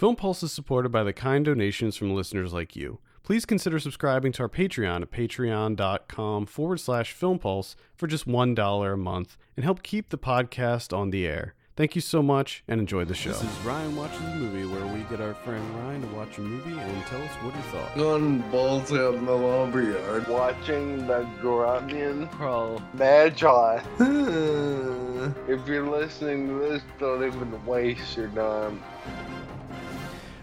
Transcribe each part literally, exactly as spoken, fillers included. Film Pulse is supported by the kind donations from listeners like you. Please consider subscribing to our Patreon at patreon.com forward slash filmpulse for just one dollar a month and help keep the podcast on the air. Thank you so much and enjoy the show. This is Ryan Watches a Movie, where we get our friend Ryan to watch a movie and tell us what he thought. On balls out in the lumber yard, watching the Grunion Pro Magi. If you're listening to this, don't even waste your time.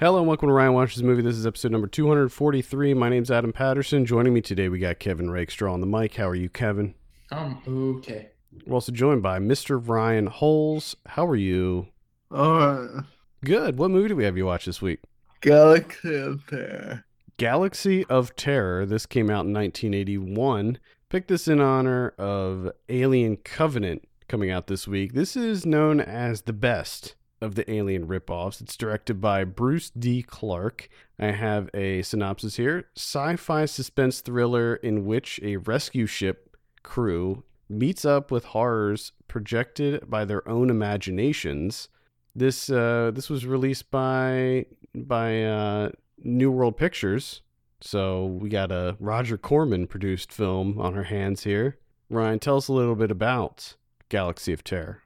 Hello and welcome to Ryan Watches a Movie. This is episode number two forty-three. My name's Adam Patterson. Joining me today, we got Kevin Rakestraw on the mic. How are you, Kevin? I'm okay. We're also joined by Mister Ryan Holes. How are you? Alright. Good. What movie do we have you watch this week? Galaxy of Terror. Galaxy of Terror. This came out in nineteen eighty-one. Picked this in honor of Alien Covenant coming out this week. This is known as the best of the Alien ripoffs. It's directed by Bruce D. Clark. I have a synopsis here. Sci-fi suspense thriller in which a rescue ship crew meets up with horrors projected by their own imaginations. This uh, this was released by by uh, New World Pictures, so we got a Roger Corman produced film on our hands here. Ryan, tell us a little bit about Galaxy of Terror.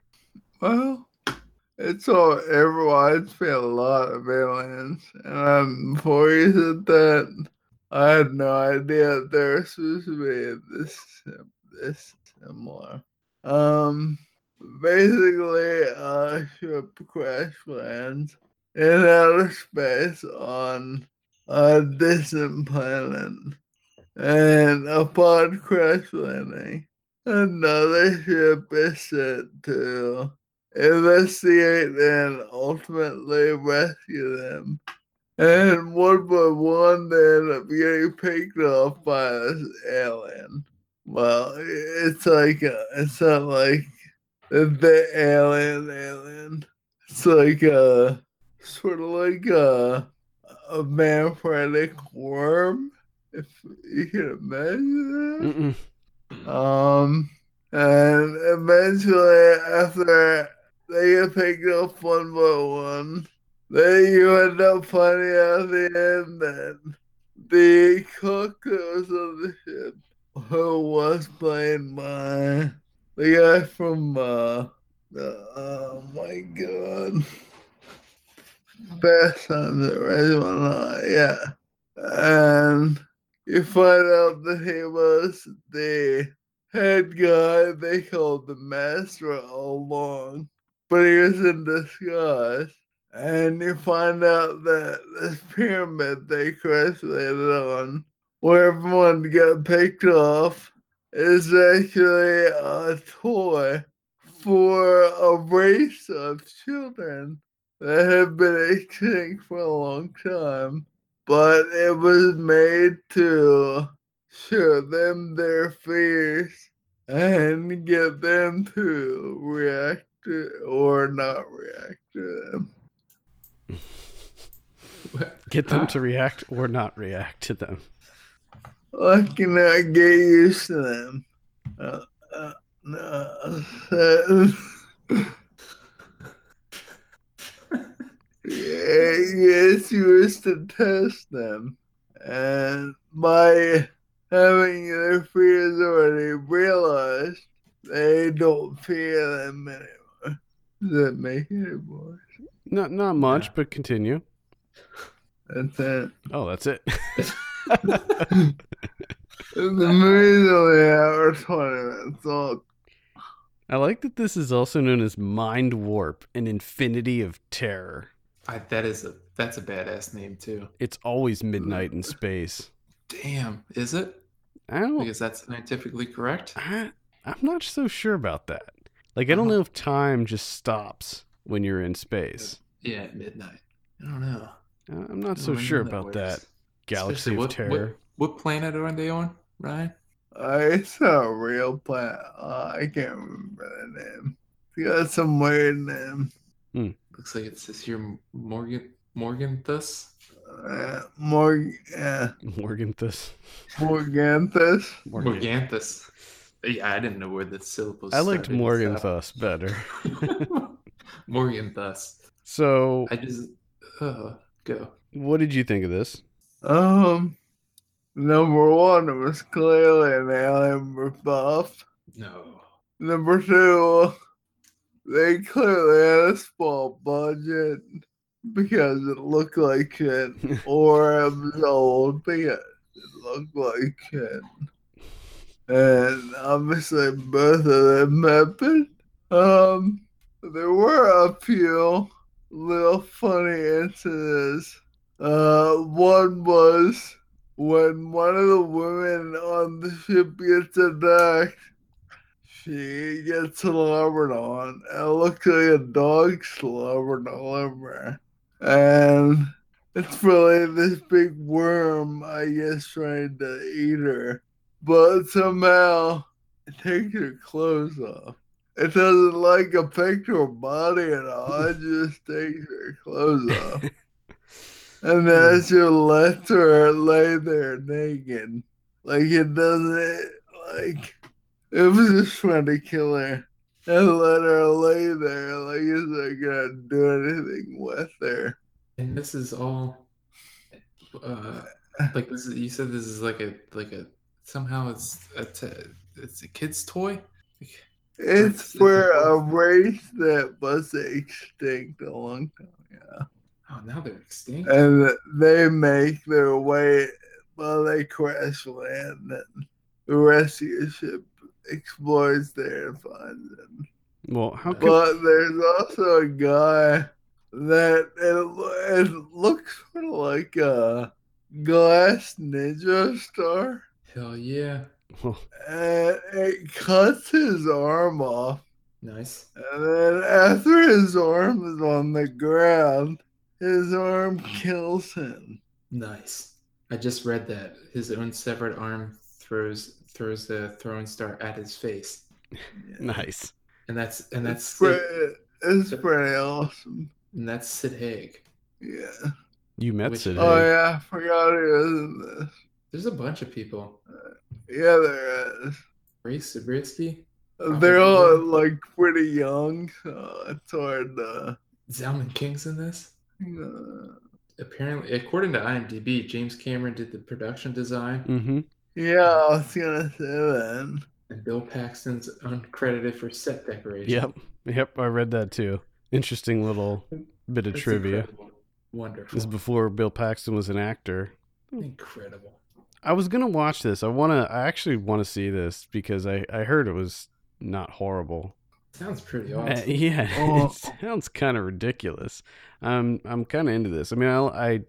Well, it's all everyone's been a lot of aliens, and um, before you said that, I had no idea there was supposed to be this this. And more. Um, basically, uh, ship crash lands in outer space on a distant planet, and upon crash landing, another ship is sent to investigate and ultimately rescue them. And one by one, they end up getting picked off by this alien. Well, it's like, a, it's not like the alien alien. It's like a, sort of like a, a man-frenetic worm, if you can imagine that. Mm-mm. Um, and eventually, after they get picked up one by one, then you end up finding out at the end that the cook that was on the ship, who was played by the guy from, uh, the, oh my god, Fast Times at Ridgemont High, yeah. And you find out that he was the head guy they called the Master all along, but he was in disguise. And you find out that this pyramid they crashed on, where everyone got picked off, is actually a toy for a race of children that have been extinct for a long time, but it was made to show them their fears and get them to react to or not react to them. Get them to react or not react to them. I cannot get used to them. Uh, uh, no. Yes, you used to test them. And by having their fears already realized, they don't fear them anymore. Does that make any more sense? Not, not much, yeah. But continue. That's it. Oh, that's it. The movie's only an hour and twenty minutes long. I like that this is also known as Mind Warp, an Infinity of Terror. I, that is a that's a badass name too. It's always midnight in space. Damn, is it? I don't because that's scientifically correct. I, I'm not so sure about that. Like I don't uh-huh. know if time just stops when you're in space. Yeah, at midnight. I don't know. I'm not so sure that about works. That. Galaxy what, of Terror. What, what planet are they on, Ryan? Uh, it's a real planet. Uh, I can't remember the name. It's got some weird name. Hmm. Looks like it's this here Morgan Morganthus. Uh, Morg yeah. Morganthus. Morganthus. Morganthus. Yeah, I didn't know where the syllables. I liked Morganthus better. Morganthus. So I just uh, go. What did you think of this? Um, number one, it was clearly an alien ripoff. No. Number two, they clearly had a small budget because it looked like it, or it was old because it looked like it. And obviously, both of them happened. Um, there were a few little funny incidents. Uh, one was when one of the women on the ship gets attacked, she gets slobbered on. It looks like a dog slobbered all over. And it's really this big worm, I guess, trying to eat her. But somehow it takes your clothes off. It doesn't like affect your body at all. It just takes your clothes off. And then she lets her lay there naked. Like it doesn't, like, it was just trying to kill her. And let her lay there. Like it's not going to do anything with her. And this is all, uh, like this is, you said this is like a, like a, somehow it's a t- it's a kid's toy. It's for a race that was extinct a long time ago. Oh, now they're extinct. And they make their way while they crash land, and the rescue ship explores there and finds them. Well, how? Could... But there's also a guy that it, it looks sort of like a glass ninja star. Hell yeah. Oh. And it cuts his arm off. Nice. And then after his arm is on the ground, his arm kills him. Nice. I just read that. His own severed arm throws throws the throwing star at his face. Yeah. Nice. And that's and that's it's pretty, it's pretty awesome. And that's Sid Haig. Yeah. You met Which, Sid Haig. Oh yeah, I forgot he was in this. There's a bunch of people. Uh, yeah, there is. Reese Zabriskie. They're all like pretty young. So it's hard to... Zalman King's in this. Uh, Apparently, according to IMDb, James Cameron did the production design. Mm-hmm. Yeah, I was gonna say that. And Bill Paxton's uncredited for set decoration. Yep, yep, I read that too. Interesting little bit of That's trivia. Incredible. Wonderful. This is before Bill Paxton was an actor. Incredible. I was gonna watch this. I wanna. I actually want to see this because I, I heard it was not horrible. Sounds pretty awesome. Uh, yeah, oh. It sounds kind of ridiculous. Um, I'm kind of into this. I mean, I, I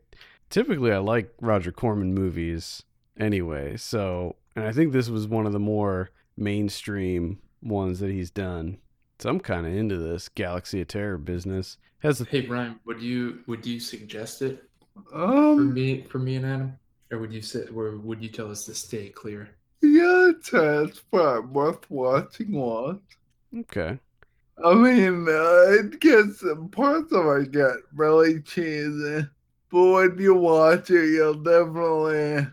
typically I like Roger Corman movies anyway. So, and I think this was one of the more mainstream ones that he's done. So I'm kind of into this Galaxy of Terror business. Has a... Hey Brian, would you would you suggest it? Um, for me, for me and Adam, or would you sit? Or would you tell us to stay clear? Yeah, it's probably worth watching. What? Okay. I mean, uh, it gets parts of it get really cheesy, but when you watch it, you'll definitely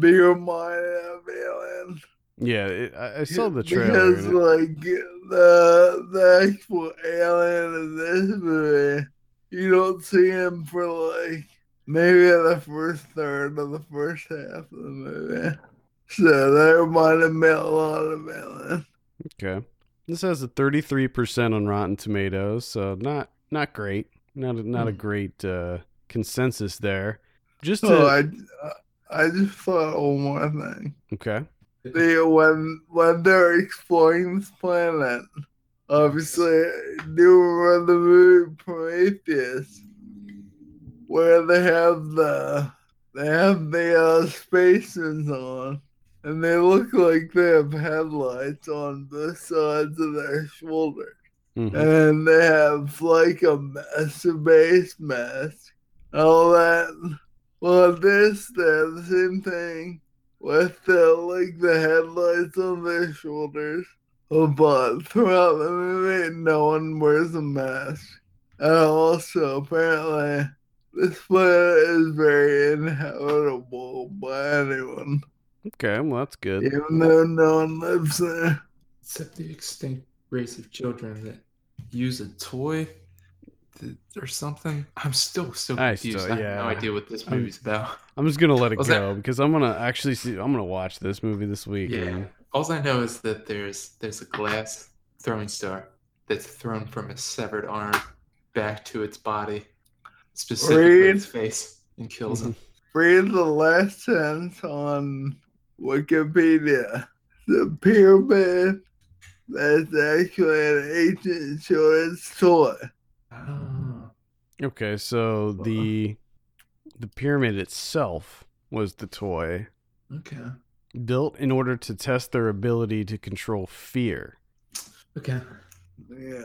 be reminded of it. Yeah, it, I, I saw the trailer because, like, the the actual alien in this movie, you don't see him for like. Maybe the first third or the first half of the movie. So that reminded me a lot of it. Okay. This has a thirty-three percent on Rotten Tomatoes, so not not great. Not a, not mm. a great uh, consensus there. Just so to... I, I just thought one more thing. Okay. The, when, when they're exploring this planet, obviously, do you remember the movie Prometheus? Where they have the they have the uh, spacesuits on, and they look like they have headlights on the sides of their shoulders, mm-hmm. and they have like a, mass, a base mask, all that. Well, this they have the same thing with the like the headlights on their shoulders, but throughout the movie, no one wears a mask, and also apparently. This planet is very inhabitable by anyone. Okay, well, that's good. Even though no one lives there. Except the extinct race of children that use a toy or something. I'm still so confused. I, still, yeah. I have no idea what this movie's I'm, about. I'm just gonna let it All's go that, because I'm gonna actually see. I'm gonna watch this movie this week. Yeah. All I know is that there's there's a glass throwing star that's thrown from a severed arm back to its body, specifically read, its face, and kills him. Read the last sentence on Wikipedia. The pyramid that's actually an ancient children's toy. Oh. Okay, so the the pyramid itself was the toy. Okay. Built in order to test their ability to control fear. Okay. Yeah.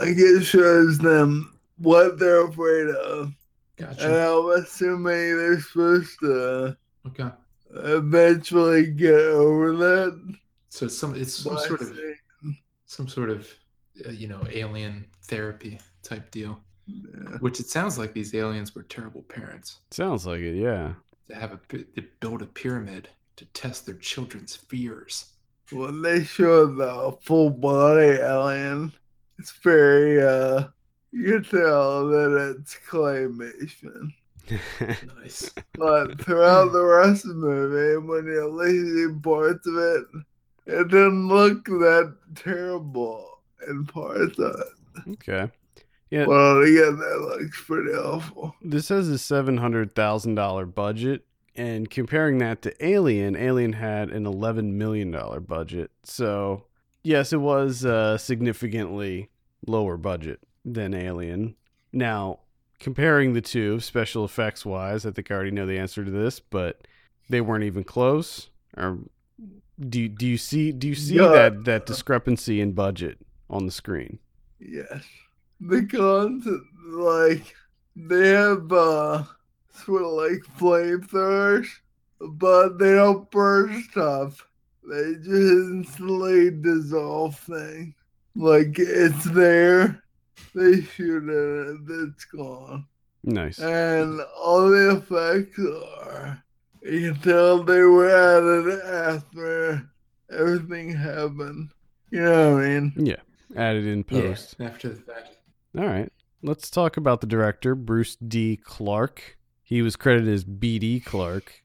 Like it shows them what they're afraid of. Gotcha. And I'm assuming they're supposed to okay. eventually get over that. So it's some it's some sort of some sort of uh, you know, alien therapy type deal. Yeah. Which it sounds like these aliens were terrible parents. Sounds like it, yeah. To have a to build a pyramid to test their children's fears. Well, they show the full body alien. It's very uh you can tell that it's claymation. Nice. But throughout the rest of the movie, when you at least see parts of it, it didn't look that terrible in parts of it. Okay. Yeah. Well, again, that looks pretty awful. This has a seven hundred thousand dollars budget, and comparing that to Alien, Alien had an eleven million dollars budget. So, yes, it was a significantly lower budget than Alien. Now, comparing the two, special effects-wise, I think I already know the answer to this, but they weren't even close. Or do do you see do you see yeah. that that discrepancy in budget on the screen? Yes, because like they have uh, sort of like flamethrowers, but they don't burn stuff. They just instantly dissolve things. Like it's there. They shoot it, it's gone. Nice. And all the effects are, you can tell they were added after everything happened. You know what I mean? Yeah, added in post. Yeah, after the fact. All right, let's talk about the director, Bruce D. Clark. He was credited as B D Clark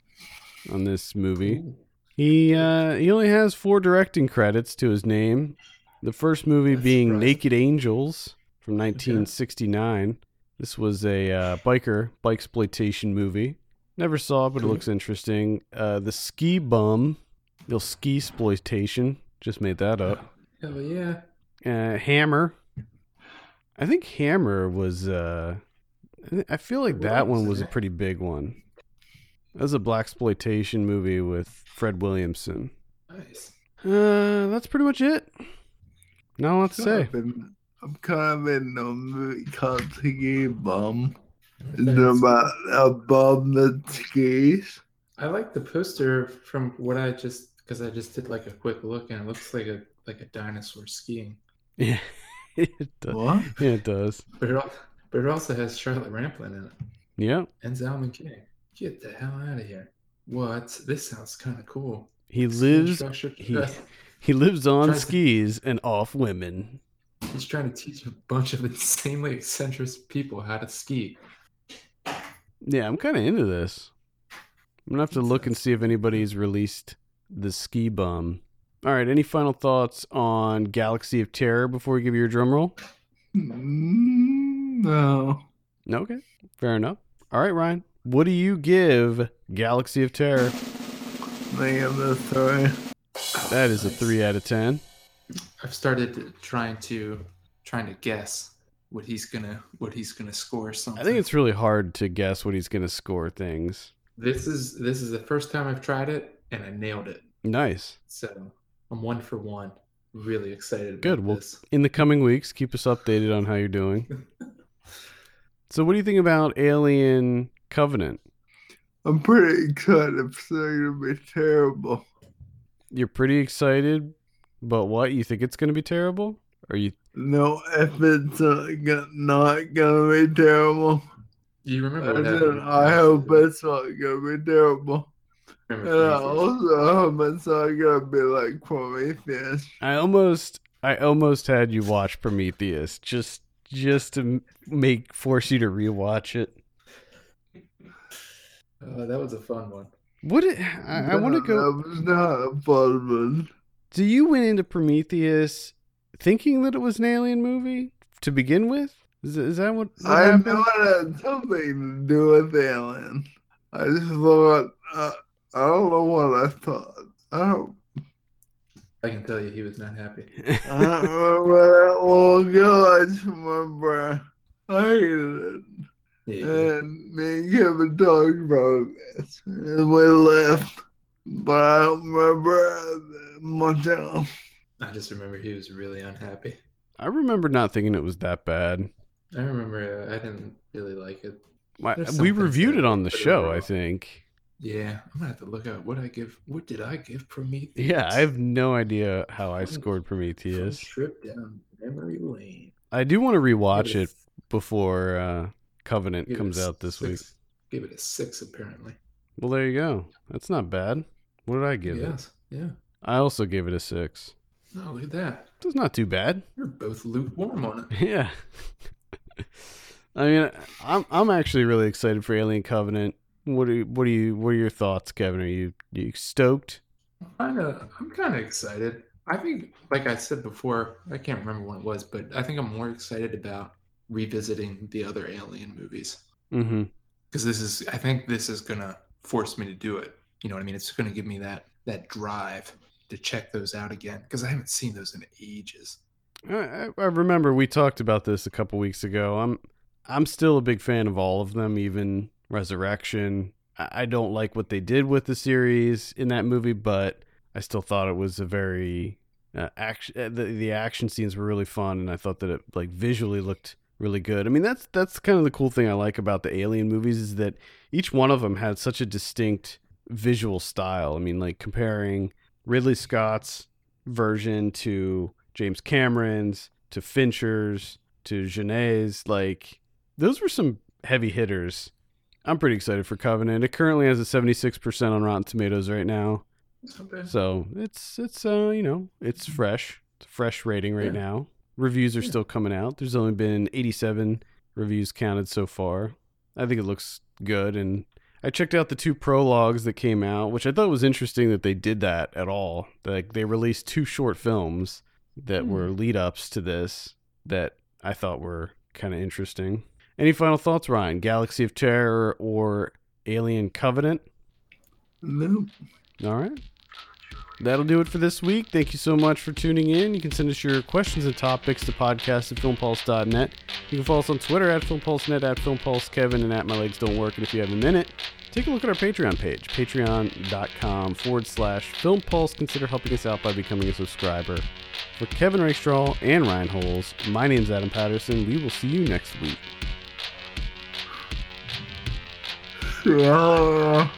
on this movie. Ooh. He uh, he only has four directing credits to his name. The first movie That's being right. Naked Angels. From nineteen sixty-nine, okay. This was a uh, biker bikesploitation movie. Never saw, but it looks interesting. Uh, the Ski Bum, the Ski Exploitation, just made that up. Hell yeah! Uh, Hammer, I think Hammer was. Uh, I feel like that one was a pretty big one. That was a blaxploitation movie with Fred Williamson. Nice. Uh, that's pretty much it. Not a lot to say. I'm kind of in a movie called Ski Bum. It's about a bum that skis. I like the poster from what I just, because I just did like a quick look, and it looks like a like a dinosaur skiing. Yeah, it does. What? Yeah, it does. But it, but it also has Charlotte Rampling in it. Yeah. And Zalman King. Get the hell out of here. What? This sounds kind of cool. He lives. He, he lives on skis to... and off women. He's trying to teach a bunch of insanely eccentric people how to ski. Yeah, I'm kind of into this. I'm going to have to look and see if anybody's released the Ski Bum. All right, any final thoughts on Galaxy of Terror before we give you your drum roll? No. No, okay. Fair enough. All right, Ryan. What do you give Galaxy of Terror? I give it a three. That is a three out of ten. I've started trying to trying to guess what he's gonna what he's gonna score. Something. I think it's really hard to guess what he's gonna score things. This is this is the first time I've tried it, and I nailed it. Nice. So I'm one for one. Really excited. Good. About well, this. In the coming weeks, keep us updated on how you're doing. So, what do you think about Alien Covenant? I'm pretty excited. It's going to be terrible. You're pretty excited. But what, you think it's going to be terrible? Or you? No, if it's uh, not going to be terrible. You remember what happened? I hope it's not going to be terrible. And I also hope it's not going to be like Prometheus. I almost, I almost had you watch Prometheus just just to make force you to rewatch it. Uh, that was a fun one. What it, I, no, I want to go. That was not a fun one. So you went into Prometheus thinking that it was an alien movie to begin with? Is, is that what? what I happened? Knew it had something to do with alien. I just thought. Uh, I don't know what I thought. I don't. I can tell you, he was not happy. I don't remember that little guy from my brain. I hated it. Yeah. And me and Kevin talked about this, and we left. But I don't remember much else. I just remember he was really unhappy. I remember not thinking it was that bad. I remember I didn't really like it. My, we reviewed it on the show, I think. Yeah, I'm gonna have to look up what I give. What did I give Prometheus? Yeah, I have no idea how I scored Prometheus. Trip down memory lane. I do want to rewatch it before uh, Covenant comes out this week. Give it a six, apparently. Well, there you go. That's not bad. What did I give it? Yes, yeah. I also gave it a six. Oh, look at that. That's not too bad. You're both lukewarm on it. Yeah. I mean, I'm I'm actually really excited for Alien Covenant. What are what are you what are your thoughts, Kevin? Are you are you stoked? I'm kind of I'm kind of excited. I think, like I said before, I can't remember when it was, but I think I'm more excited about revisiting the other Alien movies. Mm-hmm. Because this is, I think this is gonna force me to do it. You know what I mean? It's gonna give me that that drive to check those out again because I haven't seen those in ages. I, I remember we talked about this a couple weeks ago. I'm I'm still a big fan of all of them, even Resurrection. I don't like what they did with the series in that movie, but I still thought it was a very uh, action. The, the action scenes were really fun, and I thought that it like visually looked really good. I mean, that's that's kind of the cool thing I like about the Alien movies is that each one of them had such a distinct visual style. I mean, like comparing Ridley Scott's version to James Cameron's, to Fincher's, to Jeunet's, like those were some heavy hitters. I'm pretty excited for Covenant. It currently has a seventy-six percent on Rotten Tomatoes right now. Okay. So it's, it's uh you know, it's fresh. It's a fresh rating right yeah. now. Reviews are yeah. still coming out. There's only been eighty-seven reviews counted so far. I think it looks good. And I checked out the two prologues that came out, which I thought was interesting that they did that at all. Like they released two short films that mm. were lead-ups to this that I thought were kind of interesting. Any final thoughts, Ryan? Galaxy of Terror or Alien Covenant? No. All right. That'll do it for this week. Thank you so much for tuning in. You can send us your questions and topics to podcast at film pulse dot net. You can follow us on Twitter at film pulse net, at film pulse kevin, and at my legs don't work. And if you have a minute, take a look at our Patreon page, patreon dot com forward slash film pulse. Consider helping us out by becoming a subscriber. For Kevin Rakestraw and Ryan Holes, my name's Adam Patterson. We will see you next week. Yeah.